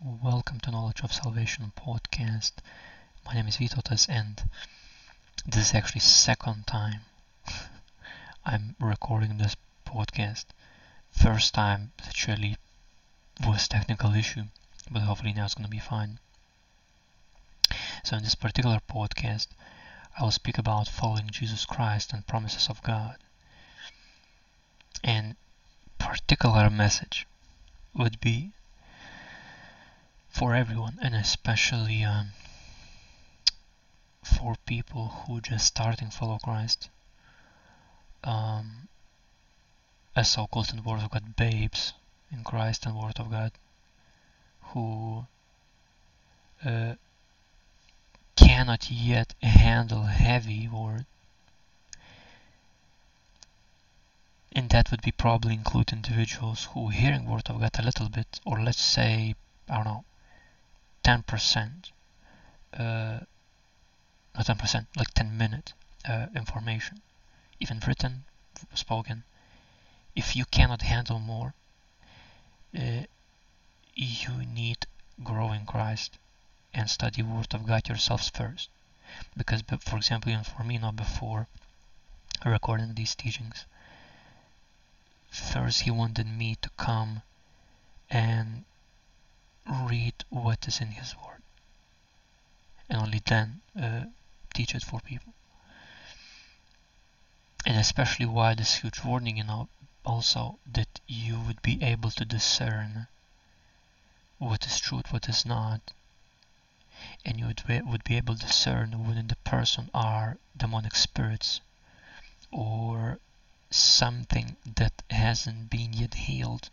Welcome to Knowledge of Salvation Podcast. My name is Vytautas, and this is actually second time I'm recording this podcast. First time actually was technical issue, but hopefully now it's going to be fine. So in this particular podcast, I will speak about following Jesus Christ and promises of God. And particular message would be for everyone, and especially for people who just starting follow Christ as so-called in the Word of God babes in Christ and Word of God, who cannot yet handle heavy Word, and that would be probably include individuals who hearing Word of God a little bit, or let's say, I don't know, 10%, not 10%, like 10-minute information, even written, spoken. If you cannot handle more, you need grow in Christ and study Word of God yourselves first. Because, for example, even for me, not before recording these teachings, first he wanted me to come and read what is in his word, and only then teach it for people. And especially why this huge warning, you know, also that you would be able to discern what is truth, what is not, and you would be able to discern within the person are demonic spirits or something that hasn't been yet healed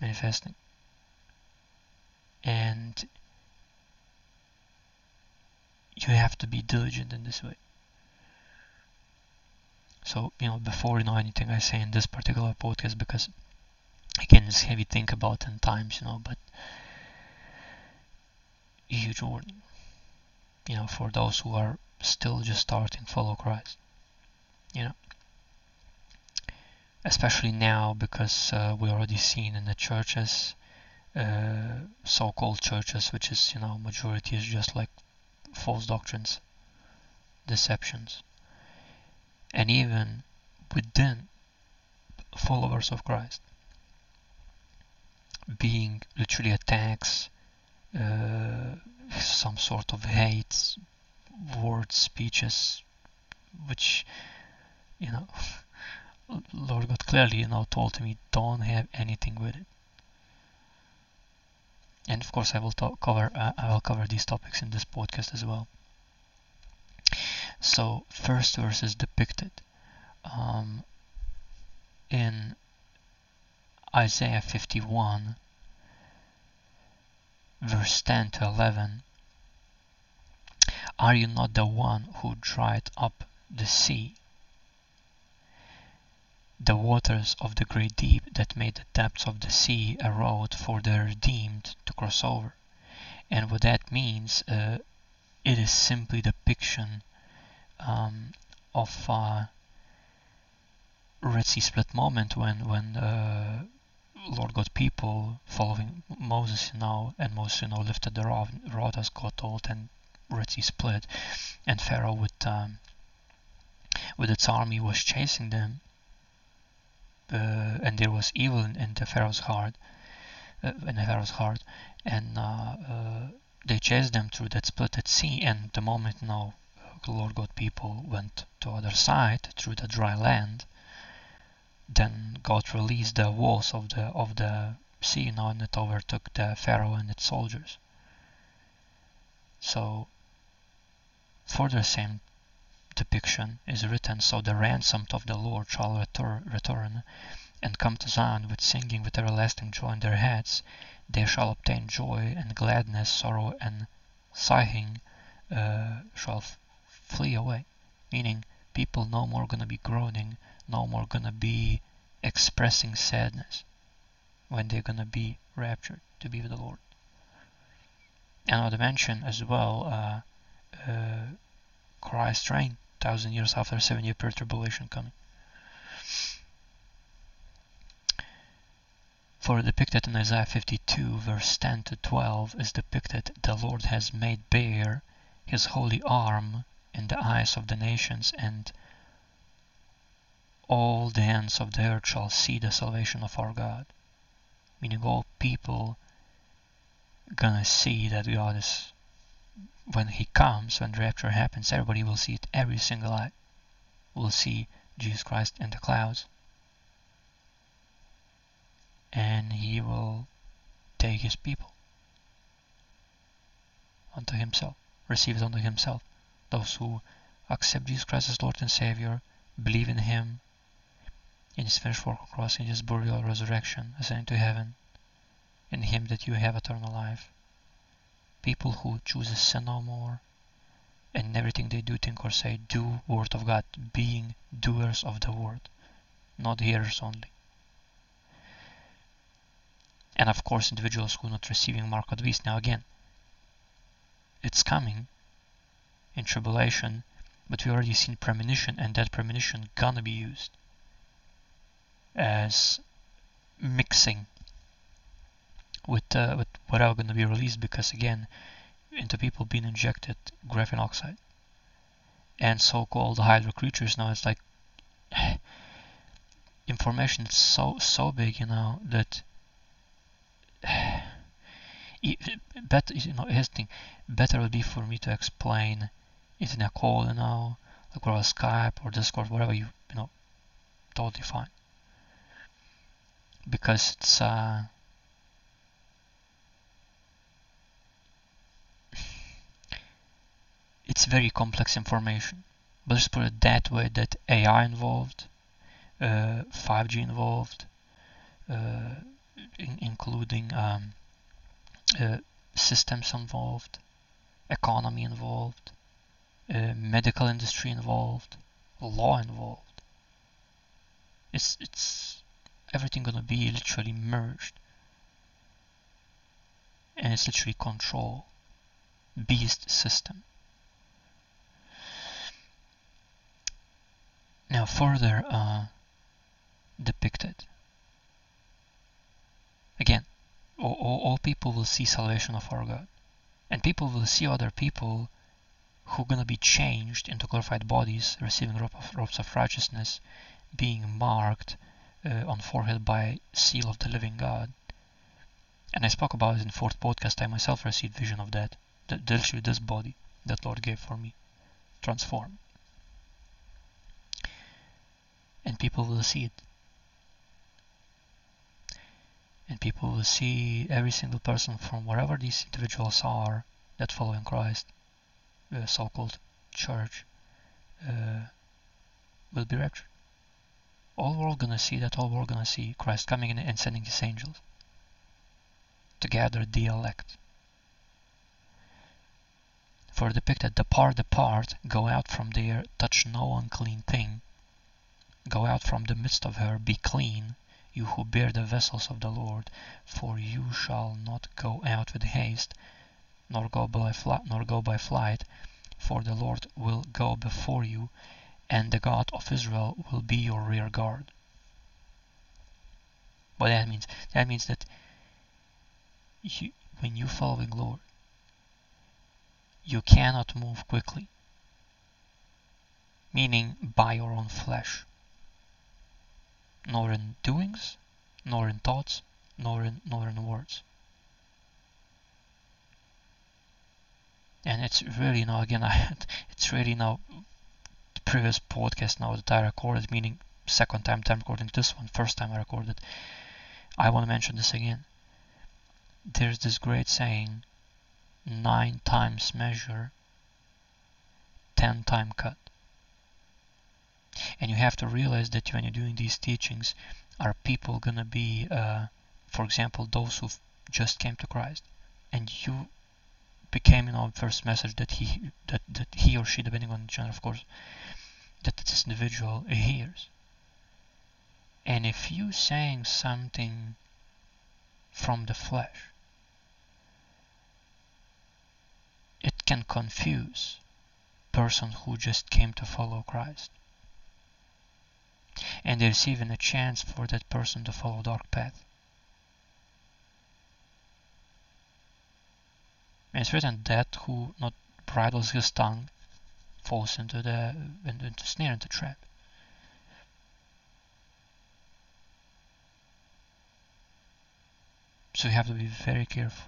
manifesting. And you have to be diligent in this way. So, you know, before you know anything I say in this particular podcast, because again, it's heavy think about 10 times, you know, but huge warning, you know, for those who are still just starting follow Christ, you know, especially now, because we already seen in the churches, so-called churches, which is, you know, majority is just like false doctrines, deceptions, and even within followers of Christ being literally attacks, some sort of hate words, speeches, which, you know, Lord God clearly, you know, told me don't have anything with it. And of course, I will cover these topics in this podcast as well. So, first verse is depicted in Isaiah 51, verse 10 to 11. Are you not the one who dried up the sea, the waters of the great deep, that made the depths of the sea a road for the redeemed to cross over? And what that means, it is simply depiction of Red Sea split moment, when Lord God people following Moses, you know, and Moses, you know, lifted the rod as God told, and Red Sea split, and Pharaoh with its army was chasing them. And there was evil in the Pharaoh's heart, and they chased them through that split at sea. And the moment now, Lord God people went to other side through the dry land, then God released the walls of the sea, you know, and it overtook the Pharaoh and its soldiers. So, further same depiction is written, so the ransomed of the Lord shall return and come to Zion with singing, with everlasting joy in their heads. They shall obtain joy and gladness, sorrow and sighing shall flee away. Meaning, people no more gonna be groaning, no more gonna be expressing sadness when they're gonna be raptured to be with the Lord. And I would mention as well Christ's reign, 1,000 years after 7-year period tribulation coming. For depicted in Isaiah 52 verse 10 to 12 is depicted the Lord has made bare his holy arm in the eyes of the nations, and all the ends of the earth shall see the salvation of our God. Meaning all people gonna see that God is, when he comes, when the rapture happens, everybody will see it, every single eye will see Jesus Christ in the clouds. And he will take his people unto himself, receives unto himself those who accept Jesus Christ as Lord and Savior, believe in him, in his finished work on cross, in his burial, resurrection, ascent to heaven, in him that you have eternal life. People who choose to sin no more, and in everything they do, think or say, do word of God, being doers of the word, not hearers only. And of course, individuals who are not receiving mark of the beast. Now again, it's coming in tribulation, but we already seen premonition, and that premonition gonna be used as mixing with what are gonna be released, because again, into people being injected graphene oxide and so-called hydro creatures. Now it's like information is so big, you know, that better, you know, better would be for me to explain it in a call, you know, like or a Skype or Discord, whatever you know, totally fine, because it's it's very complex information. But let's put it that way: that AI involved, 5G involved. Including systems involved, economy involved, medical industry involved, law involved. It's everything gonna be literally merged, and it's literally control beast system. Now further depicted. Again, all people will see salvation of our God. And people will see other people who are going to be changed into glorified bodies, receiving robes of righteousness, being marked on forehead by seal of the living God. And I spoke about it in fourth podcast. I myself received vision of that. Literally this body that Lord gave for me, transformed. And people will see it. And people will see every single person from wherever these individuals are that follow in Christ, the so-called church, will be raptured. All we're gonna see that, all we're gonna see Christ coming in and sending his angels to gather the elect. For depicted, depart, go out from there, touch no unclean thing, go out from the midst of her, be clean, you who bear the vessels of the Lord, for you shall not go out with haste, nor go by flight, for the Lord will go before you, and the God of Israel will be your rear guard. What that means? That means that when you follow the Lord, you cannot move quickly, meaning by your own flesh. Nor in doings, nor in thoughts, nor in words. And it's really now again, it's really now the previous podcast now that I recorded, meaning second time I'm recording this one, first time I recorded. I want to mention this again. There's this great saying: 9 times measure, 10 times cut. And you have to realize that when you're doing these teachings, are people gonna be, for example, those who just came to Christ, and you became, you know, first message that he or she, depending on the gender, of course, that this individual hears. And if you saying something from the flesh, it can confuse person who just came to follow Christ. And there's even a chance for that person to follow dark path And it's written that who not bridles his tongue falls into the snare, into trap. So you have to be very careful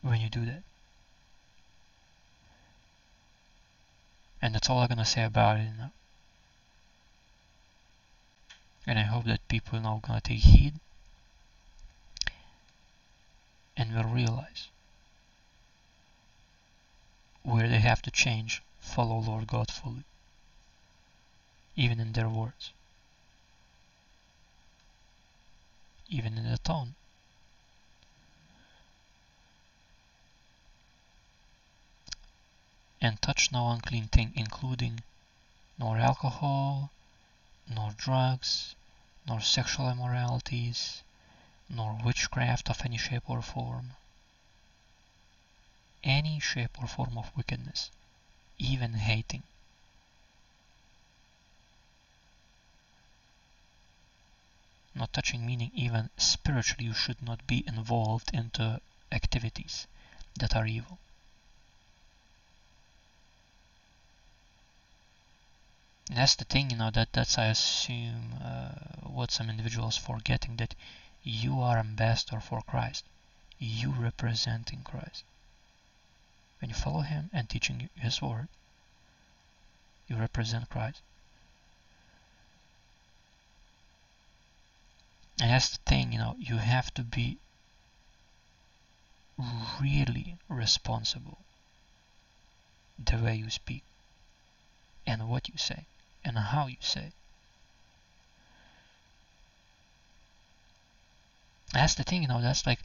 when you do that. And that's all I'm gonna say about it now. And I hope that people now gonna take heed and will realize where they have to change, follow Lord God fully, even in their words, even in the tone. And touch no unclean thing, including nor alcohol, nor drugs, nor sexual immoralities, nor witchcraft of any shape or form. Any shape or form of wickedness, even hating. Not touching meaning even spiritually you should not be involved into activities that are evil. And that's the thing, you know, that's I assume what some individuals forgetting, that you are ambassador for Christ. You representing Christ. When you follow him and teaching his word, you represent Christ. And that's the thing, you know, you have to be really responsible the way you speak and what you say and how you say. That's the thing, you know, that's like,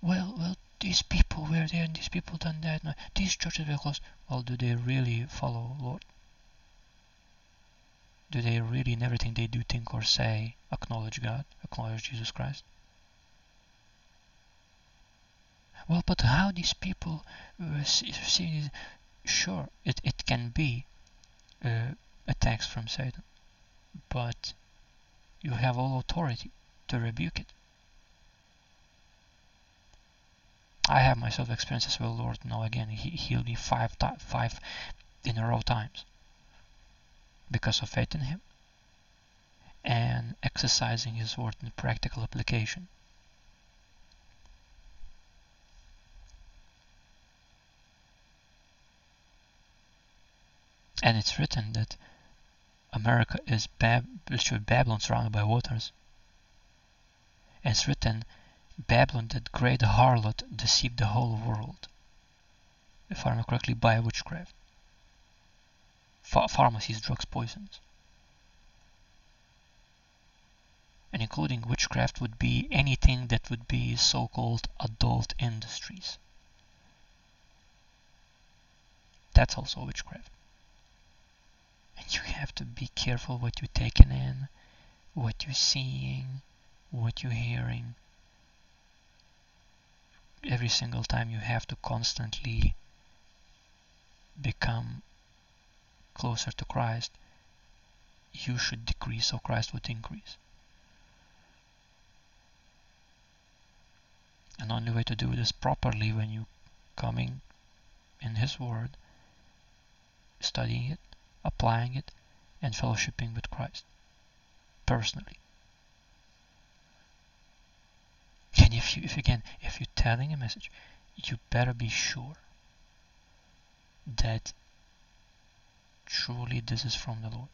well, these people were there and these people done that, no, these churches were closed. Well, do they really follow Lord? Do they really in everything they do, think or say, acknowledge God, acknowledge Jesus Christ? Well, but how these people were seeing, sure, it can be attacks from Satan, but you have all authority to rebuke it. I have myself experiences with the Lord now. Again, he healed me five in a row times because of faith in him and exercising his word in practical application. And it's written that America is Babylon surrounded by waters. And it's written, Babylon, that great harlot, deceived the whole world, if I remember correctly, by witchcraft, pharmacies, drugs, poisons. And including witchcraft would be anything that would be so-called adult industries. That's also witchcraft. And you have to be careful what you're taking in, what you're seeing, what you're hearing. Every single time you have to constantly become closer to Christ. You should decrease so Christ would increase. And the only way to do this properly when you coming in his word, studying it, applying it, and fellowshipping with Christ personally. And if you're telling a message, you better be sure that truly this is from the Lord,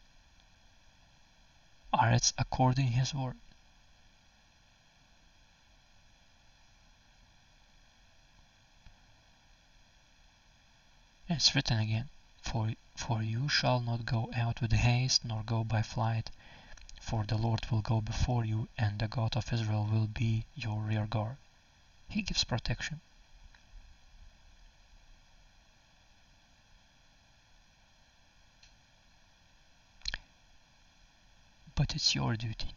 or it's according his word. And it's written again, for you shall not go out with haste, nor go by flight. For the Lord will go before you, and the God of Israel will be your rear guard. He gives protection. But it's your duty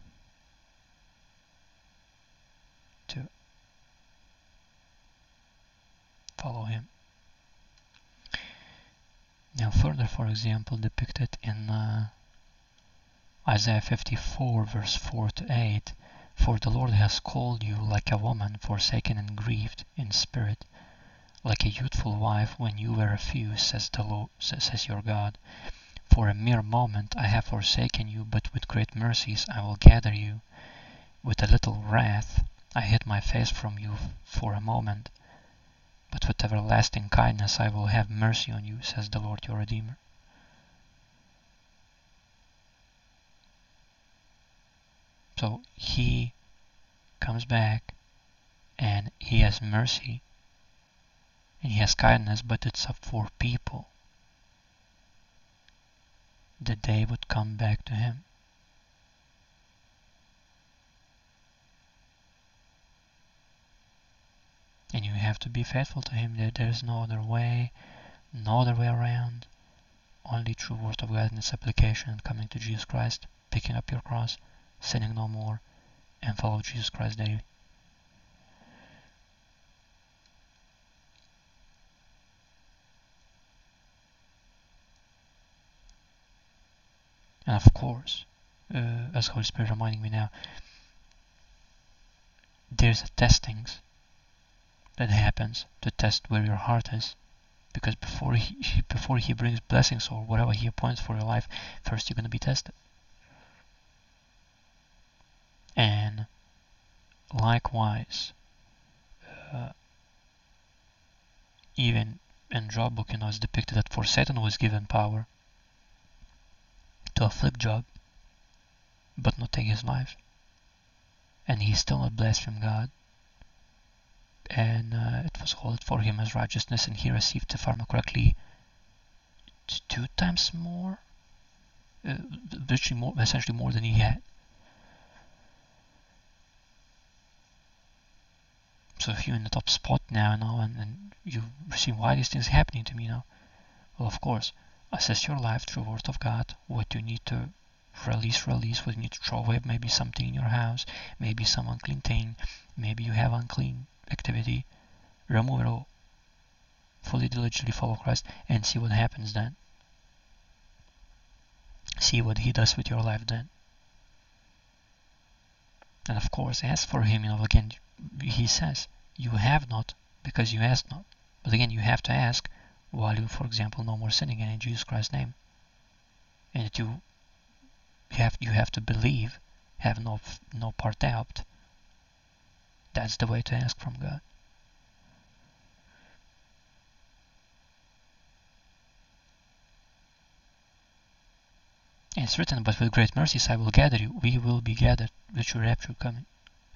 to follow him. Now further, for example, depicted in Isaiah 54 verse 4 to 8, For the Lord has called you like a woman forsaken and grieved in spirit, like a youthful wife when you were a few, says your God. For a mere moment I have forsaken you, but with great mercies I will gather you. With a little wrath I hid my face from you for a moment, but with everlasting kindness I will have mercy on you, says the Lord your Redeemer. So he comes back and he has mercy and he has kindness, but it's up for people that they would come back to him. And you have to be faithful to him. There's no other way around. Only through word of God and its application and coming to Jesus Christ, picking up your cross, sinning no more, and follow Jesus Christ daily. And of course, as Holy Spirit reminding me now, there's a testings that happens to test where your heart is, because before he brings blessings or whatever he appoints for your life, first you're going to be tested. And likewise, even in Job book, it's depicted that for Satan was given power to afflict Job, but not take his life, and he still not blasphemed God. And it was called for him as righteousness, and he received, if I remember correctly, 2 times more, essentially more than he had. So if you're in the top spot now and you see why these things are happening to me now, well, of course, assess your life through the Word of God, what you need to release, what you need to throw away, maybe something in your house, maybe some unclean thing, maybe you have unclean activity, remove it all, fully diligently follow Christ, and see what happens then. See what he does with your life then. And of course, ask for him. Again, he says, you have not because you ask not. But again, you have to ask while you, for example, no more sinning, and in Jesus Christ's name. And that you have to believe, have no part doubt. That's the way to ask from God. It's written, but with great mercies I will gather you. We will be gathered with your rapture coming.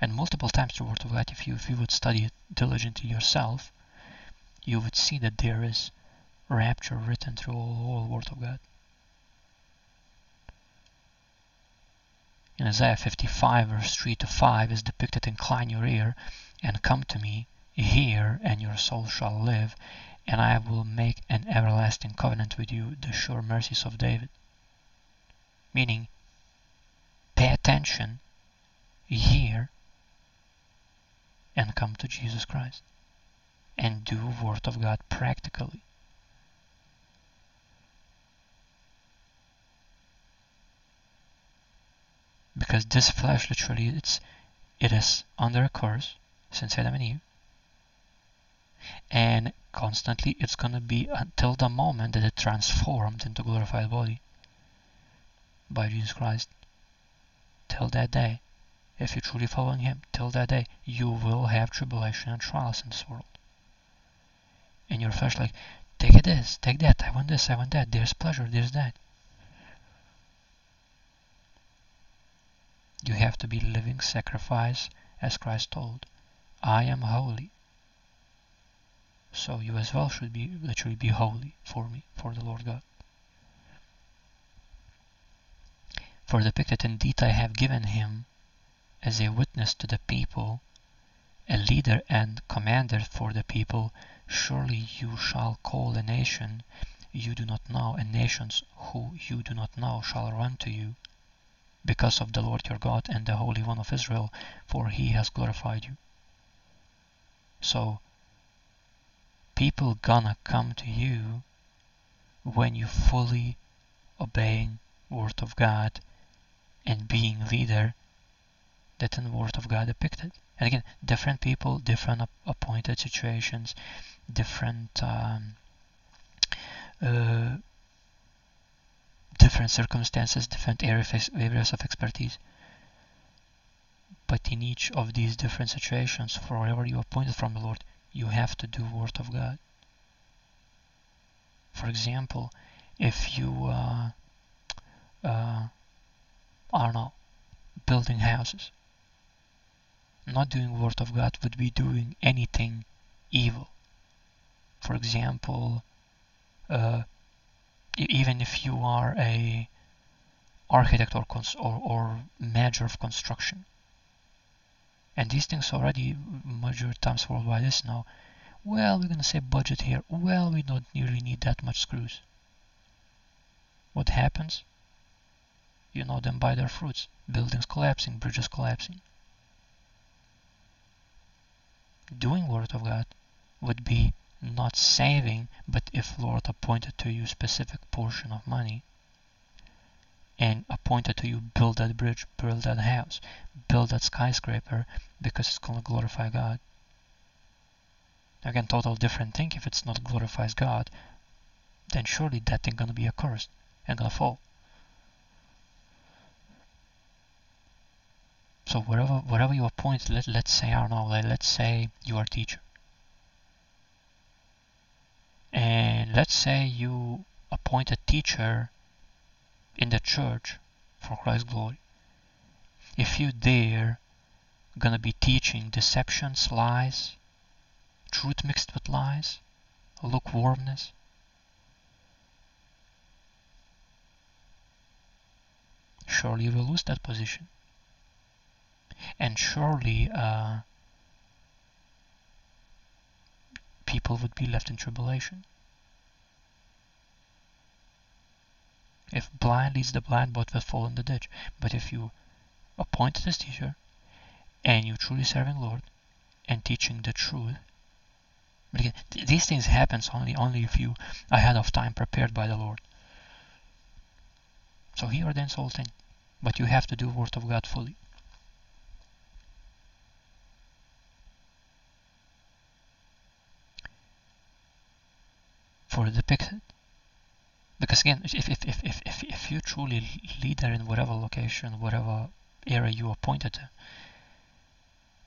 And multiple times the Word of God, if you would study it diligently yourself, you would see that there is rapture written through all Word of God. In Isaiah 55 verse 3-5 is depicted, incline your ear and come to me, hear, and your soul shall live, and I will make an everlasting covenant with you, the sure mercies of David. Meaning, pay attention, hear, and come to Jesus Christ, and do the Word of God practically. Because this flesh, literally, it is under a curse since Adam and Eve, and constantly it's going to be until the moment that it transformed into glorified body by Jesus Christ. Till that day, if you're truly following him, till that day you will have tribulation and trials in this world. And your flesh like, take this, take that, I want this, I want that, there's pleasure, there's that. You have to be living sacrifice, as Christ told, I am holy. So you as well should be, literally be holy for me, for the Lord God. For depicted, indeed I have given him as a witness to the people, a leader and commander for the people. Surely you shall call a nation you do not know, and nations who you do not know shall run to you, because of the Lord your God and the Holy One of Israel, for he has glorified you. So, people gonna come to you when you fully obeying Word of God and being leader that in the Word of God depicted. And again, different people, different appointed situations, different different circumstances, different areas of expertise. But in each of these different situations, for wherever you are appointed from the Lord, you have to do Word of God. For example, if you are not building houses, not doing Word of God would be doing anything evil. For example, even if you are a architect or manager of construction, and these things already major times worldwide is now, well, we're gonna say budget here, well, we don't really need that much screws. What happens? You know them by their fruits. Buildings collapsing, bridges collapsing. Doing Word of God would be not saving, but if Lord appointed to you specific portion of money and appointed to you build that bridge, build that house, build that skyscraper, because it's going to glorify God. Again, total different thing. If it's not glorifies God, then surely that thing going to be accursed and going to fall. So wherever you are appointed, let's say, I don't know, let's say you are a teacher. And let's say you appoint a teacher in the church for Christ's glory. If you dare gonna be teaching deceptions, lies, truth mixed with lies, lukewarmness, surely you will lose that position. And surely people would be left in tribulation. If blind leads the blind, both will fall in the ditch. But if you appointed as teacher, and you truly serving Lord, and teaching the truth, but again, these things happens only if you ahead of time prepared by the Lord. So He ordains all things, but you have to do Word of God fully. For depicted, because again, if you truly leader in whatever location, whatever area you appointed to,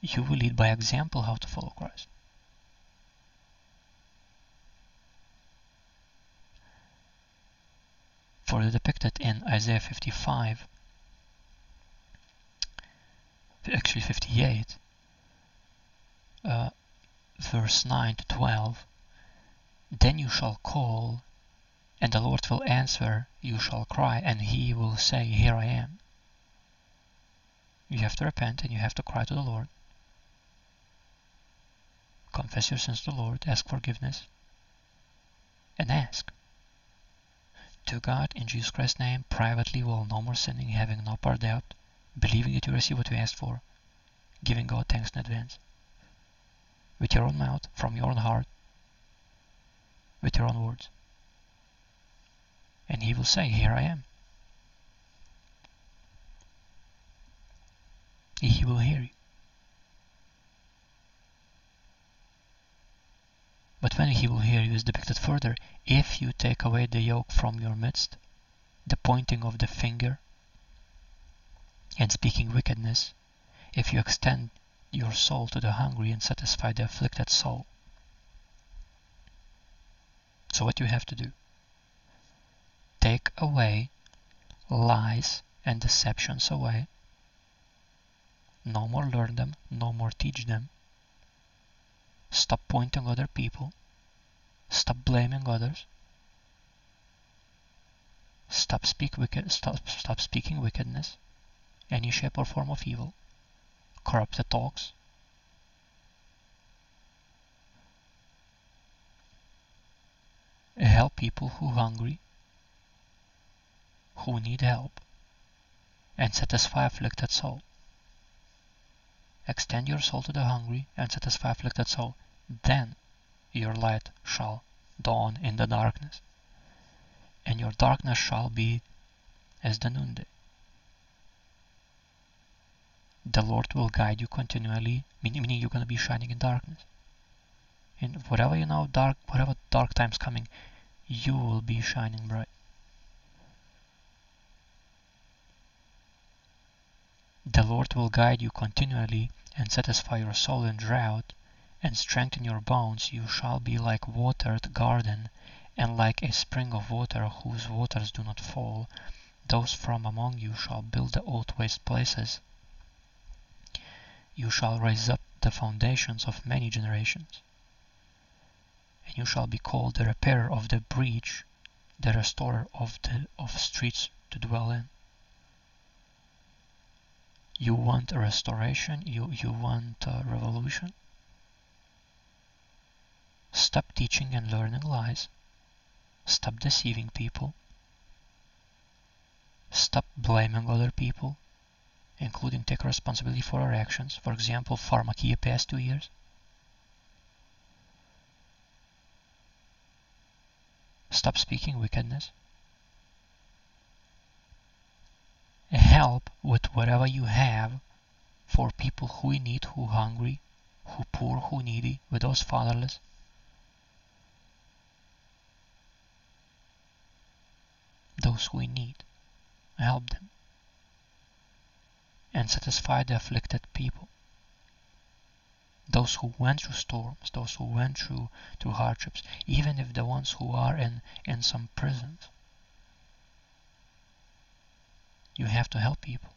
you will lead by example how to follow Christ. For depicted in Isaiah 55, actually 58, verse 9 to 12. Then you shall call, and the Lord will answer. You shall cry, and He will say, Here I am. You have to repent, and you have to cry to the Lord. Confess your sins to the Lord, ask forgiveness, and ask. To God, in Jesus Christ's name, privately, while no more sinning, having no part doubt, believing that you receive what you asked for, giving God thanks in advance. With your own mouth, from your own heart, with your own words. And He will say, Here I am. He will hear you. But when He will hear you is depicted further, if you take away the yoke from your midst, the pointing of the finger, and speaking wickedness, if you extend your soul to the hungry and satisfy the afflicted soul. So what you have to do? Take away lies and deceptions away. No more learn them, no more teach them. Stop pointing other people. Stop blaming others. Stop speaking wickedness, any shape or form of evil. Corrupted talks. Help people who are hungry, who need help, and satisfy afflicted soul. Extend your soul to the hungry and satisfy afflicted soul. Then your light shall dawn in the darkness, and your darkness shall be as the noonday. the Lord will guide you continually, meaning you're going to be shining in darkness. And whatever whatever dark time's coming, you will be shining bright. The Lord will guide you continually and satisfy your soul in drought and strengthen your bones. You shall be like watered garden and like a spring of water whose waters do not fall. Those from among you shall build the old waste places. You shall raise up the foundations of many generations. And you shall be called the repairer of the breach, the restorer of streets to dwell in. You want a restoration, you want a revolution. Stop teaching and learning lies. Stop deceiving people. Stop blaming other people, including take responsibility for our actions. For example, pharmakia past 2 years. Stop speaking wickedness. Help with whatever you have for people who in need, who hungry, who poor, who needy, widows, fatherless. Those who in need, help them. And satisfy the afflicted people. Those who went through storms, those who went through hardships, even if the ones who are in some prisons. You have to help people.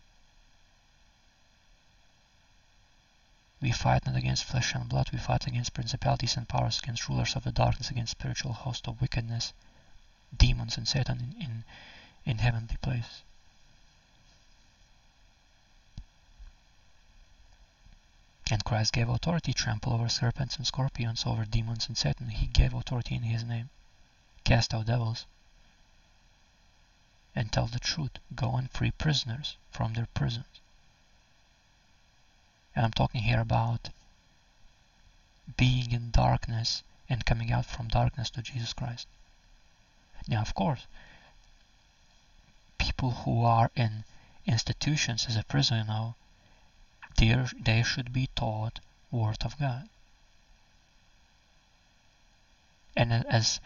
We fight not against flesh and blood, we fight against principalities and powers, against rulers of the darkness, against spiritual hosts of wickedness, demons and Satan in heavenly places. And Christ gave authority, trample over serpents and scorpions, over demons and Satan. He gave authority in His name. Cast out devils. And tell the truth. Go and free prisoners from their prisons. And I'm talking here about being in darkness and coming out from darkness to Jesus Christ. Now, of course, people who are in institutions as a prisoner now, they should be taught Word of God. And as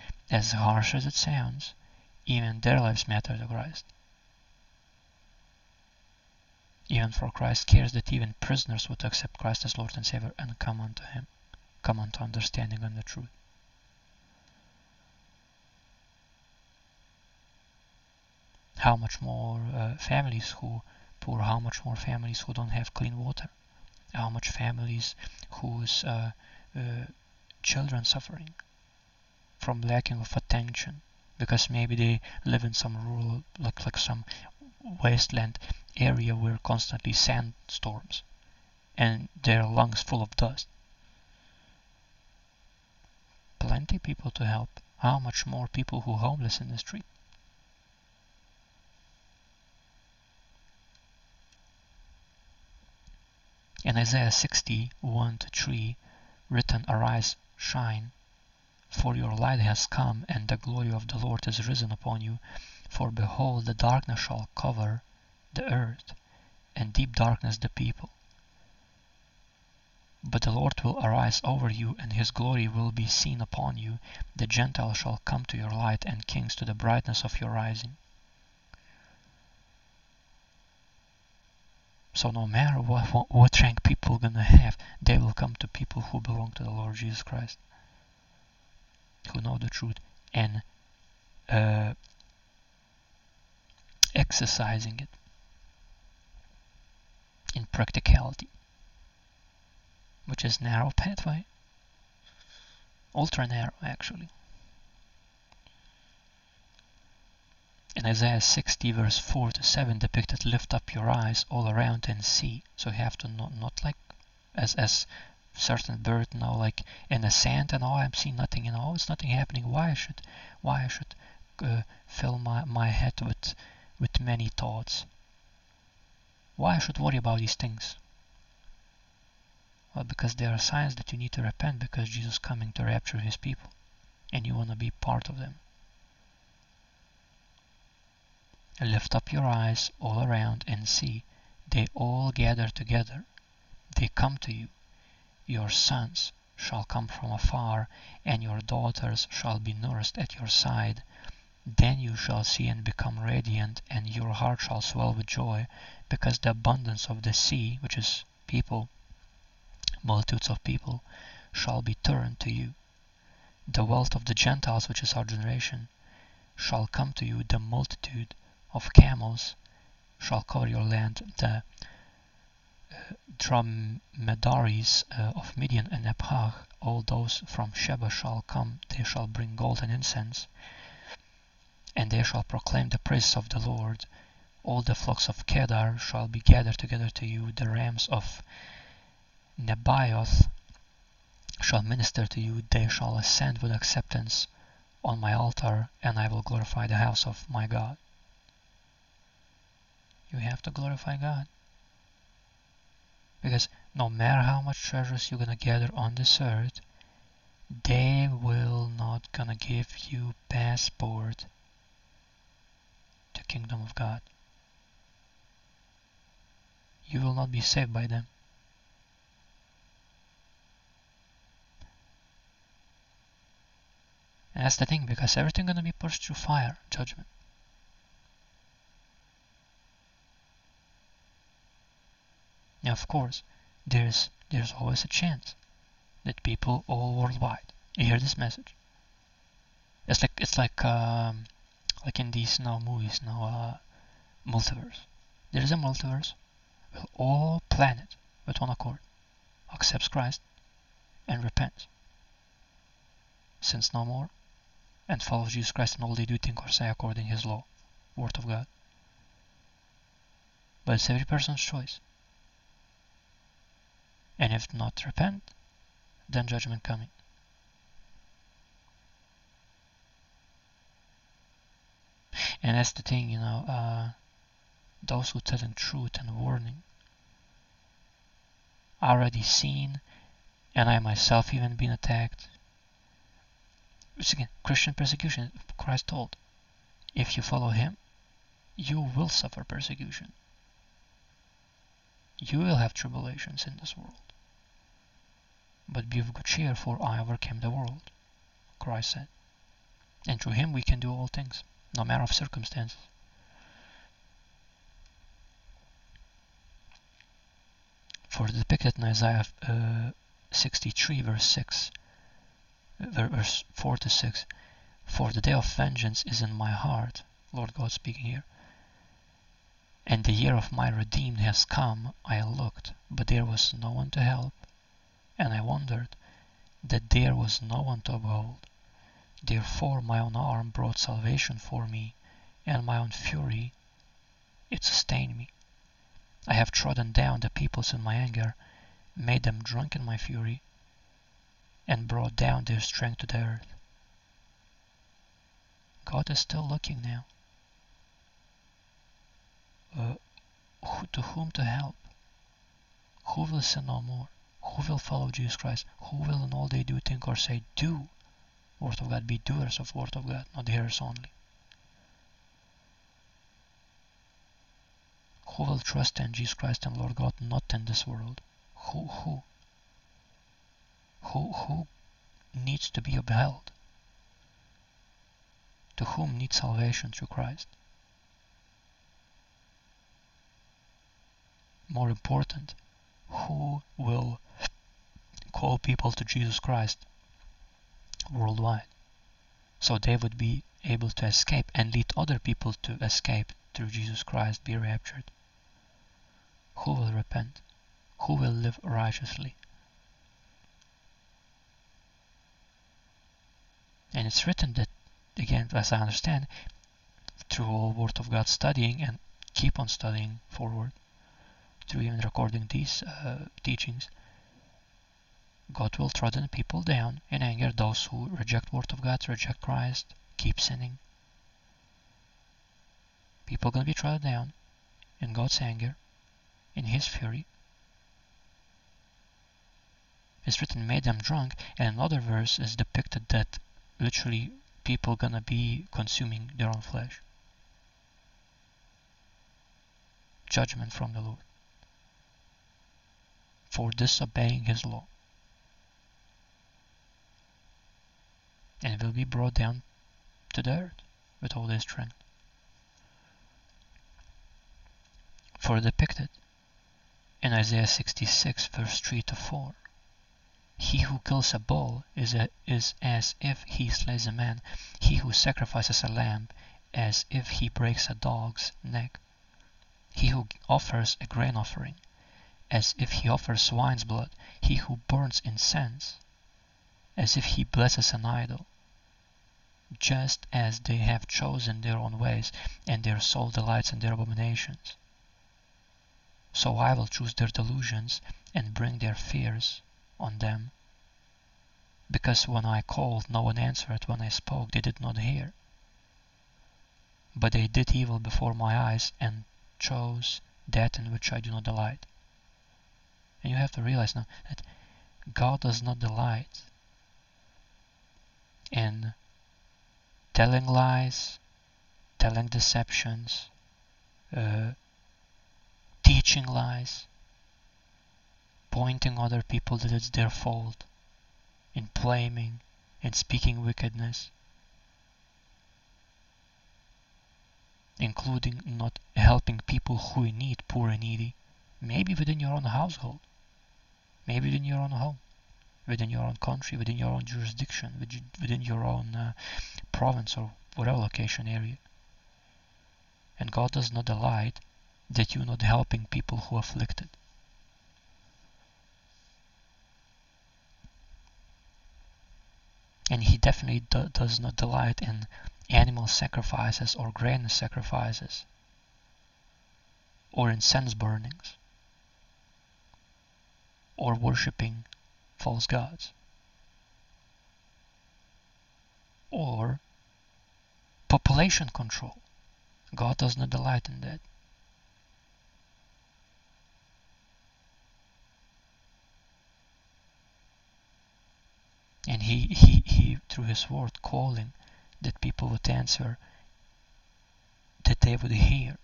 harsh as it sounds, even their lives matter to Christ. Even for Christ cares that even prisoners would accept Christ as Lord and Savior and come unto Him, come unto understanding and the truth. How much more families who poor, how much more families who don't have clean water, how much families whose children suffering from lacking of attention, because maybe they live in some rural, like some wasteland area where constantly sandstorms and their lungs full of dust. Plenty people to help. How much more people who are homeless in the street? In Isaiah 60:1-3, written, arise, shine, for your light has come, and the glory of the Lord is risen upon you. For behold, the darkness shall cover the earth, and deep darkness the people. But the Lord will arise over you, and His glory will be seen upon you. The Gentiles shall come to your light, and kings to the brightness of your rising. So no matter what rank people are going to have, they will come to people who belong to the Lord Jesus Christ, who know the truth and exercising it in practicality, which is narrow pathway, ultra narrow actually. In Isaiah 60:4-7 depicted, lift up your eyes all around and see. So you have to not like as certain bird now, like in the sand, and oh, I'm seeing nothing, and oh, it's nothing happening. Why I should fill my head with many thoughts? Why I should worry about these things? Well, because there are signs that you need to repent, because Jesus is coming to rapture His people, and you want to be part of them. Lift up your eyes all around and see. They all gather together. They come to you. Your sons shall come from afar, and your daughters shall be nursed at your side. Then you shall see and become radiant, and your heart shall swell with joy, because the abundance of the sea, which is people, multitudes of people, shall be turned to you. The wealth of the Gentiles, which is our generation, shall come to you. The multitude of camels shall cover your land. The dromedaries of Midian and Ephah, all those from Sheba shall come. They shall bring gold and incense, and they shall proclaim the praises of the Lord. All the flocks of Kedar shall be gathered together to you. The rams of Nebaioth shall minister to you. They shall ascend with acceptance on my altar, and I will glorify the house of my God. You have to glorify God, because no matter how much treasures you're gonna gather on this earth, they will not gonna give you passport to kingdom of God. You will not be saved by them. And that's the thing, because everything gonna be pushed through fire, judgment. Now, of course, there's always a chance that people all worldwide hear this message. It's like in these now movies, now multiverse. There is a multiverse where all planet with one accord accepts Christ and repents, sins no more, and follows Jesus Christ in all they do, think, or say according to His law, Word of God. But it's every person's choice. And if not repent, then judgment coming. And that's the thing, those who tell in truth and warning are already seen, and I myself even been attacked. It's again Christian persecution. Christ told, if you follow Him, you will suffer persecution. You will have tribulations in this world. But be of good cheer, for I overcame the world, Christ said. And through Him we can do all things, no matter of circumstances. For depicted in Isaiah 63 verse 4 to 6, for the day of vengeance is in my heart, Lord God speaking here, and the year of my redeemed has come. I looked, but there was no one to help, and I wondered that there was no one to uphold. Therefore my own arm brought salvation for me, and my own fury, it sustained me. I have trodden down the peoples in my anger, made them drunk in my fury, and brought down their strength to the earth. God is still looking now. To whom to help? Who will sin no more? Who will follow Jesus Christ? Who will in all they do, think, or say, do Word of God, be doers of Word of God, not hearers only? Who will trust in Jesus Christ and Lord God, not in this world? Who needs to be upheld? To whom needs salvation through Christ? More important, who will call people to Jesus Christ worldwide, so they would be able to escape and lead other people to escape through Jesus Christ, be raptured? Who will repent? Who will live righteously? And it's written that, again, as I understand, through all Word of God studying, and keep on studying forward, through even recording these teachings, God will trodden people down in anger, those who reject Word of God, reject Christ, keep sinning. People are going to be trodden down in God's anger, in His fury. It's written, made them drunk, and another verse is depicted that literally people are going to be consuming their own flesh. Judgment from the Lord. for disobeying his law, and will be brought down to the earth with all their strength. For depicted in Isaiah 66 verse 3 to 4, he who kills a bull is as if he slays a man, he who sacrifices a lamb as if he breaks a dog's neck, he who offers a grain offering as if he offers swine's blood, he who burns incense as if he blesses an idol, just as they have chosen their own ways, and their soul delights in their abominations. So I will choose their delusions and bring their fears on them. Because when I called, no one answered. When I spoke, they did not hear. But they did evil before my eyes and chose that in which I do not delight. And you have to realize now that God does not delight in telling lies, telling deceptions, teaching lies, pointing other people that it's their fault, in blaming, in speaking wickedness, including not helping people who in need, poor and needy, maybe within your own household, maybe within your own home, within your own country, within your own jurisdiction, within your own province or whatever location area. And God does not delight that you're not helping people who are afflicted. And he definitely does not delight in animal sacrifices or grain sacrifices or incense burnings or worshipping false gods or population control. God does not delight in that. And he through his word calling that people would answer, that they would hear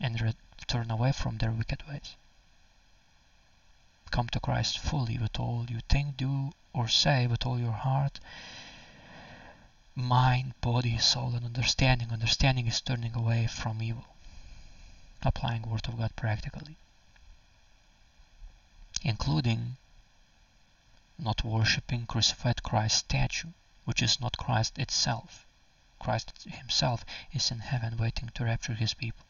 and turn away from their wicked ways. Come to Christ fully with all you think, do, or say, with all your heart, mind, body, soul, and understanding. Understanding is turning away from evil, applying Word of God practically, including not worshipping crucified Christ's statue, which is not Christ itself. Christ himself is in heaven waiting to rapture his people,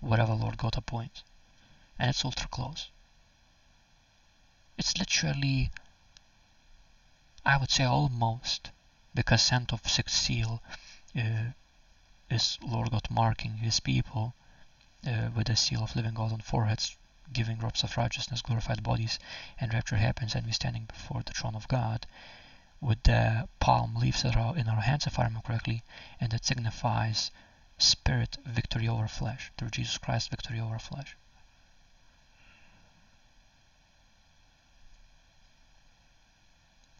wherever Lord God appoints, and it's ultra close. It's literally, I would say almost, because scent of sixth seal is Lord God marking his people with the seal of living God on foreheads, giving robes of righteousness, glorified bodies, and rapture happens, and we're standing before the throne of God with the palm leaves that are in our hands, if I remember correctly, and that signifies spirit victory over flesh, through Jesus Christ victory over flesh.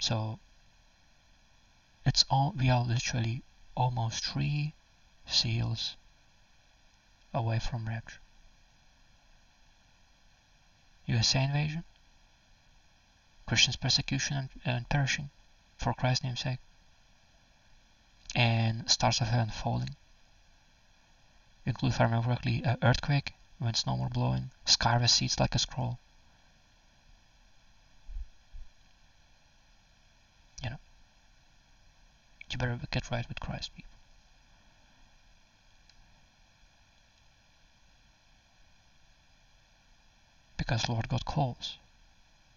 So it's all, we are literally almost 3 seals away from rapture. USA invasion, Christians persecution and perishing for Christ's name's sake, and stars of heaven falling, include, if I remember correctly, earthquake when it's no more blowing, sky recedes like a scroll. You better get right with Christ, people. Because Lord God calls,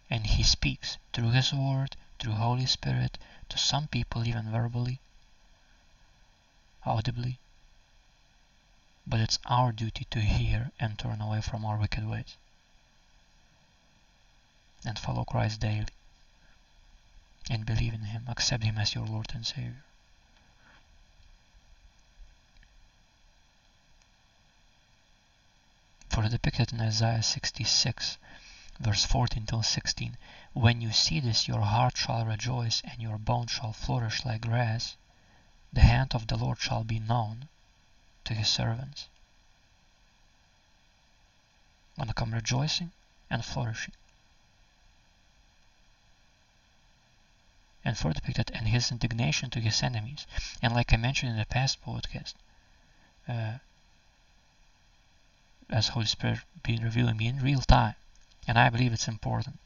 and he speaks through his word, through Holy Spirit, to some people even verbally, audibly. But it's our duty to hear and turn away from our wicked ways and follow Christ daily. And believe in him, accept him as your Lord and Savior. For depicted in Isaiah 66, verse 14 till 16, when you see this, your heart shall rejoice, and your bones shall flourish like grass. The hand of the Lord shall be known to his servants. when I come rejoicing and flourishing, and for depicted and his indignation to his enemies. And like I mentioned in the past podcast, as Holy Spirit been revealing me in real time, and I believe it's important,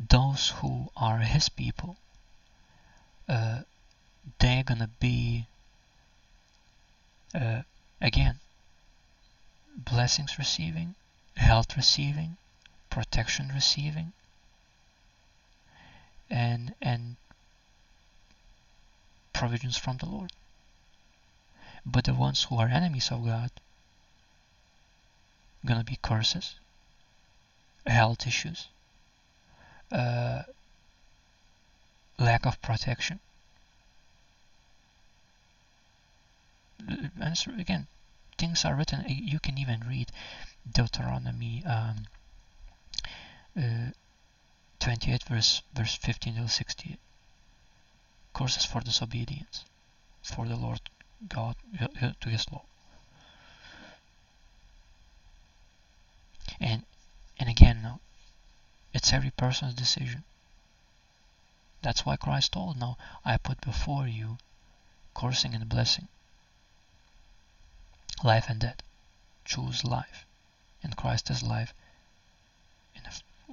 those who are his people, they're gonna be again blessings receiving, health receiving, protection receiving, and provisions from the Lord. But the ones who are enemies of God, gonna be curses, health issues, lack of protection. And so again, things are written. You can even read Deuteronomy 28 verse 15 to 16. Curses for disobedience, for the Lord God to his law. And again, now it's every person's decision. That's why Christ told, now I put before you cursing and blessing, life and death. Choose life, and Christ is life,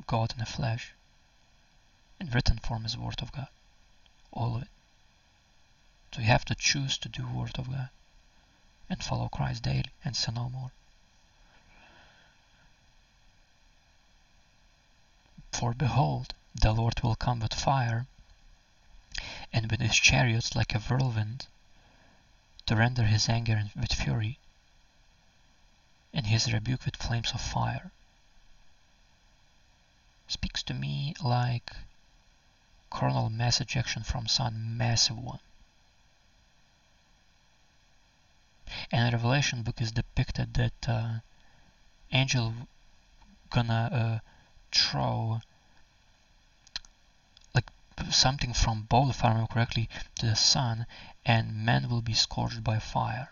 God in the flesh, in written form is Word of God, all of it. So you have to choose to do Word of God and follow Christ daily and sin no more. For behold, the Lord will come with fire and with his chariots like a whirlwind, to render his anger with fury and his rebuke with flames of fire. Speaks to me like coronal mass ejection from sun, massive one. And in Revelation book is depicted that angel gonna throw like something from bowl, if I remember correctly, to the sun, and man will be scorched by fire.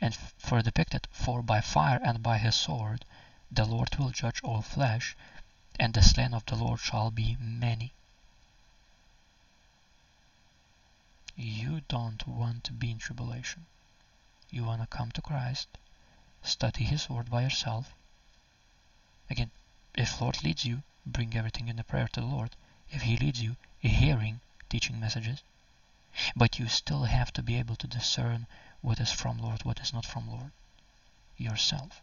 And for depicted, for by fire and by his sword the Lord will judge all flesh, and the slain of the Lord shall be many. You don't want to be in tribulation. You want to come to Christ, study his word by yourself. Again, if Lord leads you, bring everything in the prayer to the Lord. If he leads you, hearing teaching messages. But you still have to be able to discern what is from Lord, what is not from Lord, yourself.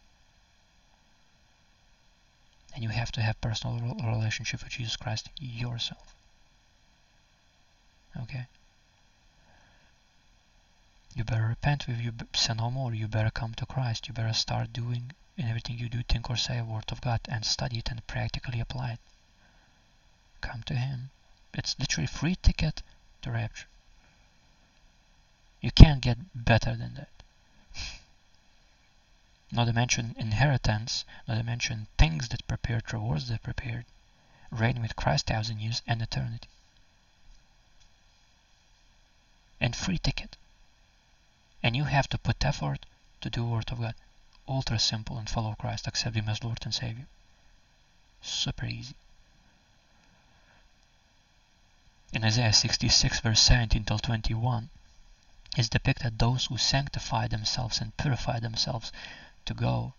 And you have to have personal relationship with Jesus Christ yourself. Okay? You better repent if you sin no more. You better come to Christ. You better start doing in everything you do, think or say, a word of God, and study it and practically apply it. Come to him. It's literally free ticket to rapture. You can't get better than that. Not to mention inheritance, not to mention things that prepared, rewards that prepared, reign with Christ 1,000 years and eternity. And free ticket. And you have to put effort to do Word of God. Ultra simple, and follow Christ, accept him as Lord and Savior. Super easy. In Isaiah 66 verse 17 till 21 is depicted those who sanctify themselves and purify themselves to go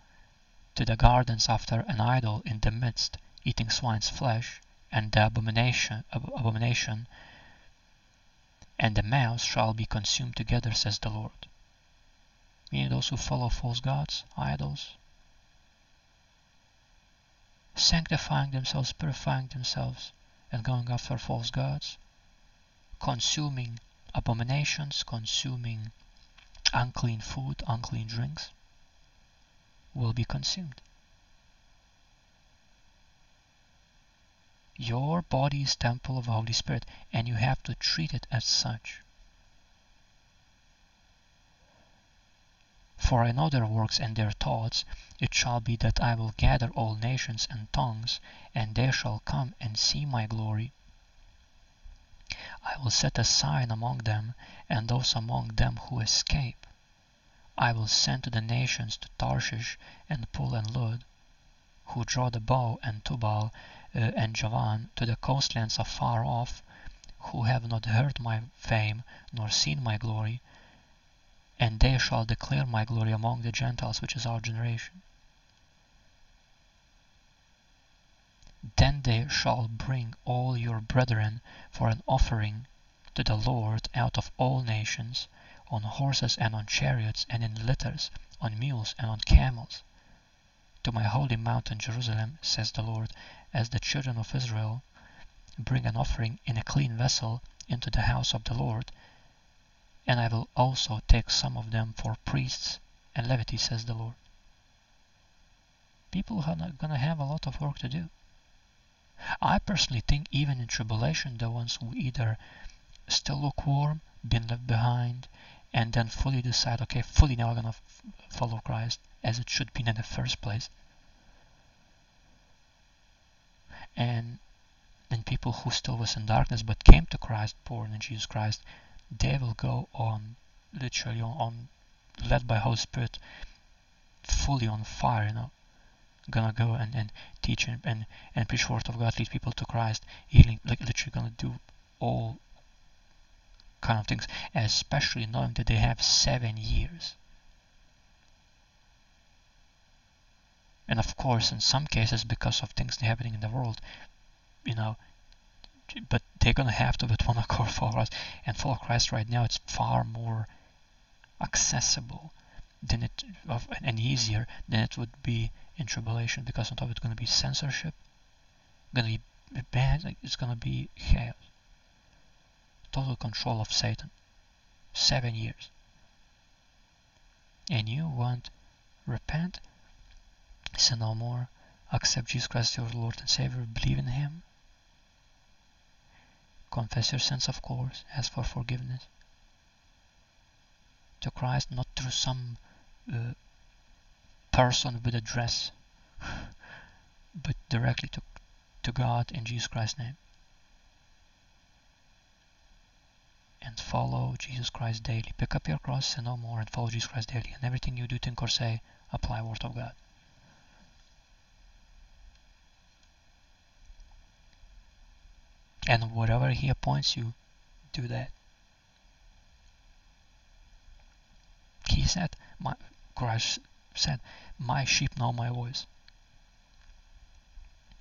to the gardens after an idol in the midst, eating swine's flesh and the abomination, and the mouse shall be consumed together, says the Lord. Meaning those who follow false gods, idols, sanctifying themselves, purifying themselves, and going after false gods, consuming abominations, consuming unclean food, unclean drinks, will be consumed. Your body is temple of the Holy Spirit, and you have to treat it as such. For I know their works and their thoughts. It shall be that I will gather all nations and tongues, and they shall come and see my glory. I will set a sign among them, and those among them who escape I will send to the nations, to Tarshish and Pul and Lud, who draw the bow, and Tubal and Javan, to the coastlands of far off, who have not heard my fame nor seen my glory, and they shall declare my glory among the Gentiles, which is our generation. Then they shall bring all your brethren for an offering to the Lord out of all nations, on horses and on chariots and in litters, on mules and on camels, to my holy mountain Jerusalem, says the Lord, as the children of Israel bring an offering in a clean vessel into the house of the Lord. And I will also take some of them for priests and Levites, says the Lord. People are not going to have a lot of work to do. I personally think even in tribulation, the ones who either still lukewarm, been left behind, and then fully decide, okay, fully now I'm going to follow Christ, as it should be in the first place. And then people who still was in darkness but came to Christ, born in Jesus Christ, they will go on, literally on, led by Holy Spirit, fully on fire, you know. Gonna go and teach and preach the word of God, lead people to Christ, healing, like literally gonna do all kind of things, especially knowing that they have 7 years. And of course, in some cases, because of things happening in the world, you know, but they're gonna have to with one accord follow us, and follow Christ right now. It's far more accessible than it and easier than it would be in tribulation, because on top it's going to be censorship, going to be bad, like it's going to be chaos, total control of Satan, 7 years. And you want repent, sin no more, accept Jesus Christ your Lord and Savior, believe in Him, confess your sins, of course, ask for forgiveness to Christ, not through some person with a dress, but directly to God in Jesus Christ's name, and follow Jesus Christ daily. Pick up your cross and no more, and follow Jesus Christ daily, and everything you do, think or say, apply word of God. And whatever He appoints you, do that. He said, Christ said, my sheep know my voice.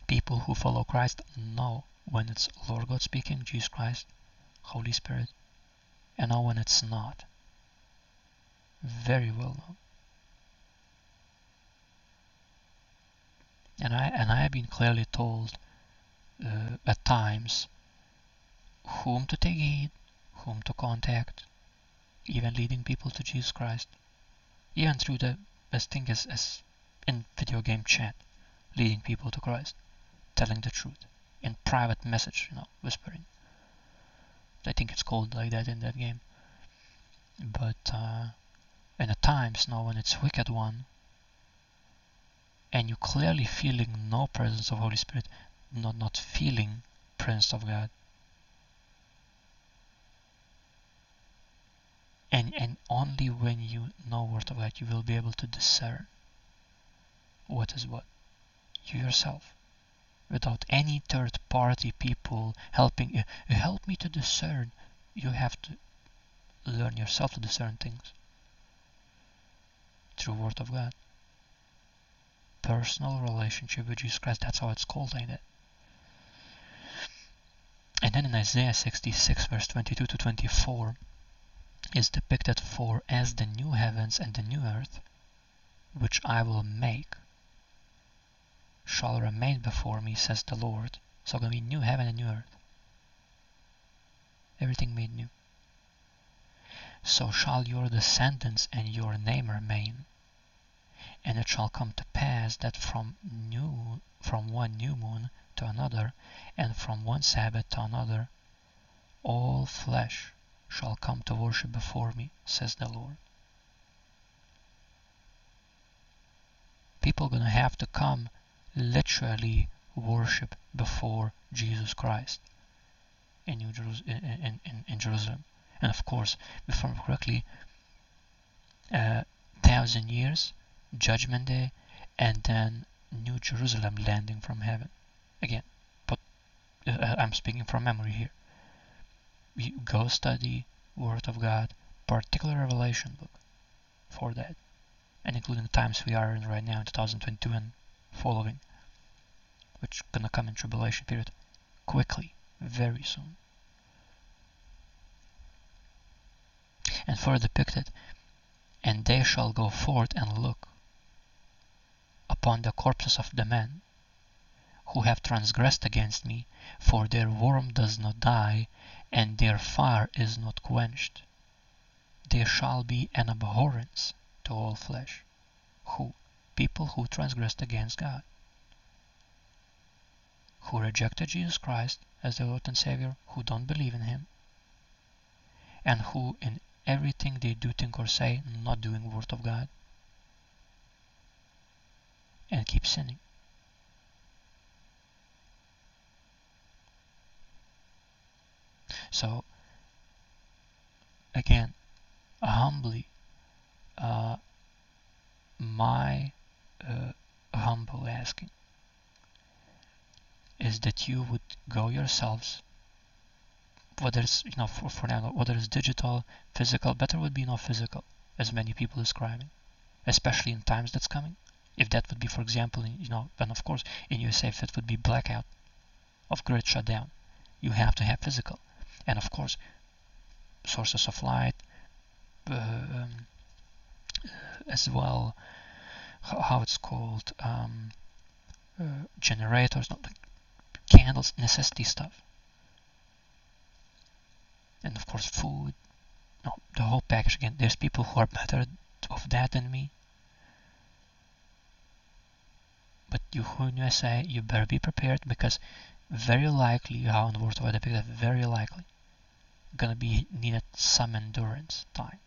People who follow Christ know when it's Lord God speaking, Jesus Christ, Holy Spirit, and know when it's not. Very well known. And I have been clearly told at times whom to take heed, whom to contact, even leading people to Jesus Christ, even through the best thing as in video game chat, leading people to Christ, telling the truth in private message, you know, whispering. I think it's called like that in that game. But and at times now when it's wicked one, and you clearly feeling no presence of Holy Spirit, not feeling presence of God. And only when you know word of God, you will be able to discern what is what. You yourself, without any third party people helping you. Help me to discern. You have to learn yourself to discern things through word of God. Personal relationship with Jesus Christ. That's how it's called like that. And then in Isaiah 66 verse 22 to 24. Is depicted for as the new heavens and the new earth, which I will make, shall remain before me, says the Lord. So it's going to be new heaven and new earth. Everything made new. So shall your descendants and your name remain, and it shall come to pass that from one new moon to another, and from one Sabbath to another, all flesh shall come to worship before me, says the Lord. People are going to have to come literally worship before Jesus Christ in Jerusalem. And of course, if I'm correctly, 1,000 years, Judgment Day, and then New Jerusalem landing from heaven. Again, but I'm speaking from memory here. You go study Word of God, particular Revelation book for that, and including the times we are in right now in 2022 and following, which gonna come in tribulation period quickly, very soon. And further depicted, and they shall go forth and look upon the corpses of the men who have transgressed against me, for their worm does not die, and their fire is not quenched. They shall be an abhorrence to all flesh, people who transgressed against God, who rejected Jesus Christ as their Lord and Savior, who don't believe in Him, and who in everything they do, think, or say, not doing Word of God, and keep sinning. So, again, my humble asking is that you would go yourselves, whether it's, you know, for now, whether it's digital, physical, better would be not physical, as many people describing, especially in times that's coming. If that would be, for example, in, you know, and of course in USA, if it would be blackout of grid shutdown, you have to have physical, and of course sources of light, as well, how it's called, generators, not like candles, necessity stuff. And of course food, no, the whole package. Again, there's people who are better of that than me, but you who in USA, you better be prepared, because very likely, how in the world I depict that, very likely gonna be needed some endurance time.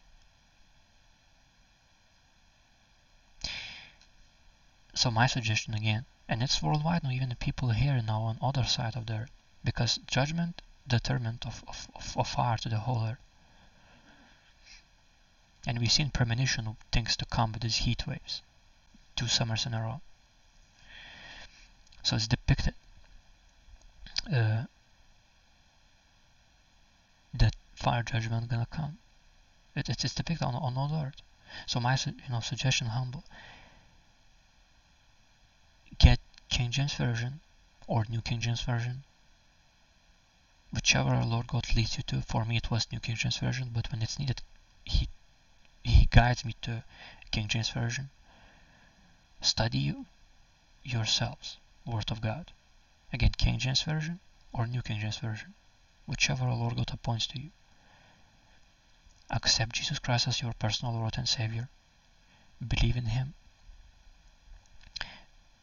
So my suggestion again, and it's worldwide, not even the people here now on other side of the earth, because judgment determinant of fire to the whole earth. And we've seen premonition of things to come with these heat waves 2 summers in a row. So it's depicted that fire judgment gonna come. It's depicted on all earth. So my suggestion, humble, get King James Version or New King James Version, whichever our Lord God leads you to. For me it was New King James Version, but when it's needed, He guides me to King James Version. Study yourselves Word of God. Again, King James Version or New King James Version, whichever our Lord God appoints to you. Accept Jesus Christ as your personal Lord and Savior. Believe in Him,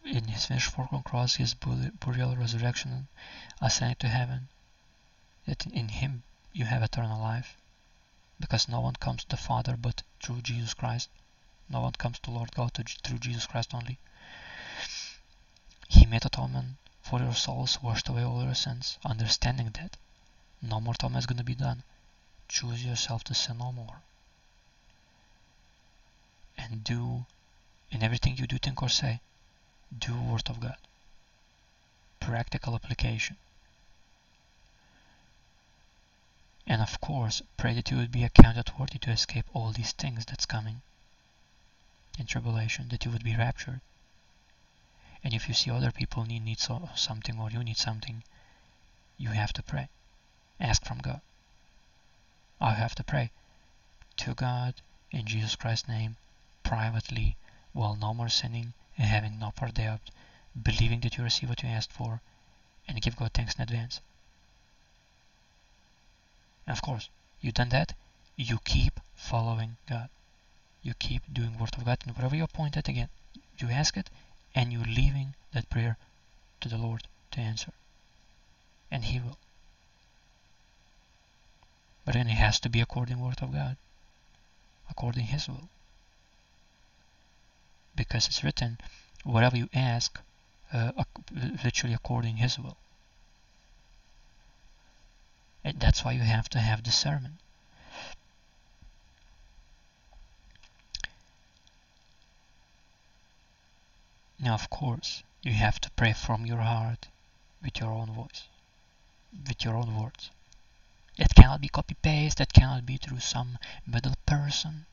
in His finished work on cross, His burial, resurrection, ascending to heaven, that in Him you have eternal life, because no one comes to the Father but through Jesus Christ. No one comes to Lord God through Jesus Christ only. He made atonement for your souls, washed away all your sins. Understanding that, no more atonement is going to be done. Choose yourself to sin no more, and do, in everything you do, think, or say, do Word of God. Practical application. And of course, pray that you would be accounted worthy to escape all these things that's coming in tribulation, that you would be raptured. And if you see other people need something, or you need something, you have to pray. Ask from God. I have to pray to God in Jesus Christ's name, privately, while no more sinning, and having no part thereof, believing that you receive what you asked for, and give God thanks in advance. And of course, you've done that, you keep following God. You keep doing Word of God, and wherever you're pointed, again, you ask it, and you're leaving that prayer to the Lord to answer. And He will. But then it has to be according to the Word of God, according His will. Because it's written, whatever you ask, literally according His will. And that's why you have to have discernment. Now, of course, you have to pray from your heart with your own voice, with your own words. It cannot be copy-paste, that cannot be through some middle person.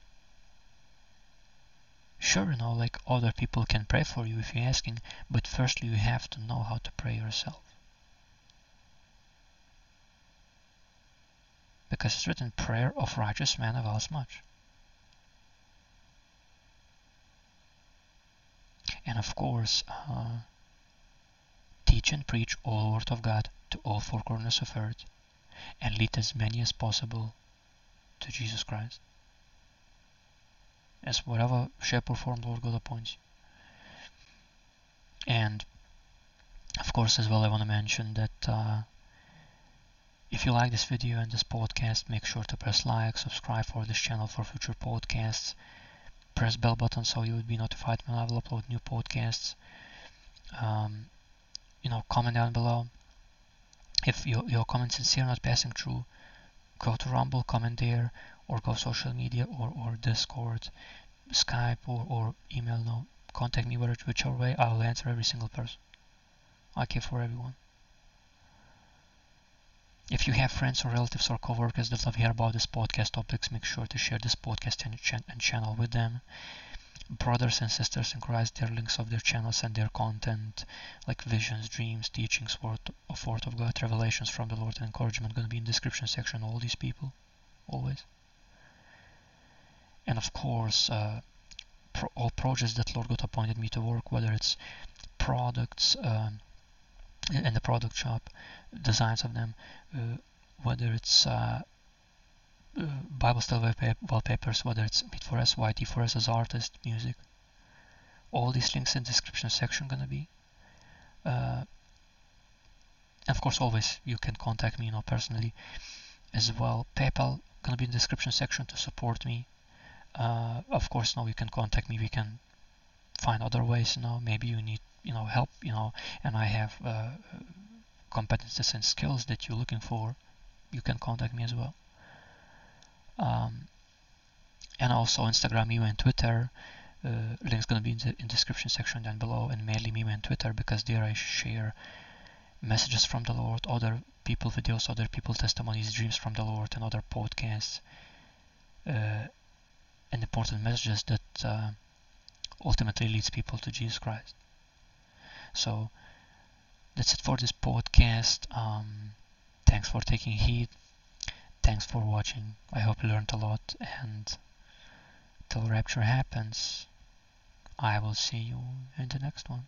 Sure, you know, like other people can pray for you if you're asking, but firstly you have to know how to pray yourself. Because it's written, prayer of righteous man avails much. And of course, teach and preach all word of God to all four corners of earth, and lead as many as possible to Jesus Christ, as whatever shape or form Lord God appoints you. And of course as well, I want to mention that if you like this video and this podcast, make sure to press like, subscribe for this channel for future podcasts, press bell button so you would be notified when I will upload new podcasts. You know, comment down below. If your comments sincere, not passing through, go to Rumble, comment there, or go social media, or Discord, Skype, or email. No, contact me whichever way. I will answer every single person. I care for everyone. If you have friends or relatives or coworkers that love to hear about this podcast topics, make sure to share this podcast and channel with them. Brothers and sisters in Christ, their links of their channels and their content, like visions, dreams, teachings, word of God, revelations from the Lord, and encouragement, going to be in the description section. All these people, always. And of course, all projects that Lord God appointed me to work, whether it's products in the product shop, designs of them, whether it's Bible style wallpapers, whether it's Meet4S, YT4S as artist, music. All these links in the description section gonna be. And of course always you can contact me, you know, personally as well. PayPal gonna be in the description section to support me. Of course now you can contact me, we can find other ways, you know, maybe you need, you know, help, you know, and I have competences and skills that you're looking for, you can contact me as well. And also Instagram, email, and Twitter, links gonna be in the description section down below, and mainly email and Twitter, because there I share messages from the Lord, other people videos, other people testimonies, dreams from the Lord, and other podcasts, and important messages that ultimately leads people to Jesus Christ. So that's it for this podcast. Thanks for taking heed. Thanks for watching. I hope you learned a lot, and till rapture happens, I will see you in the next one.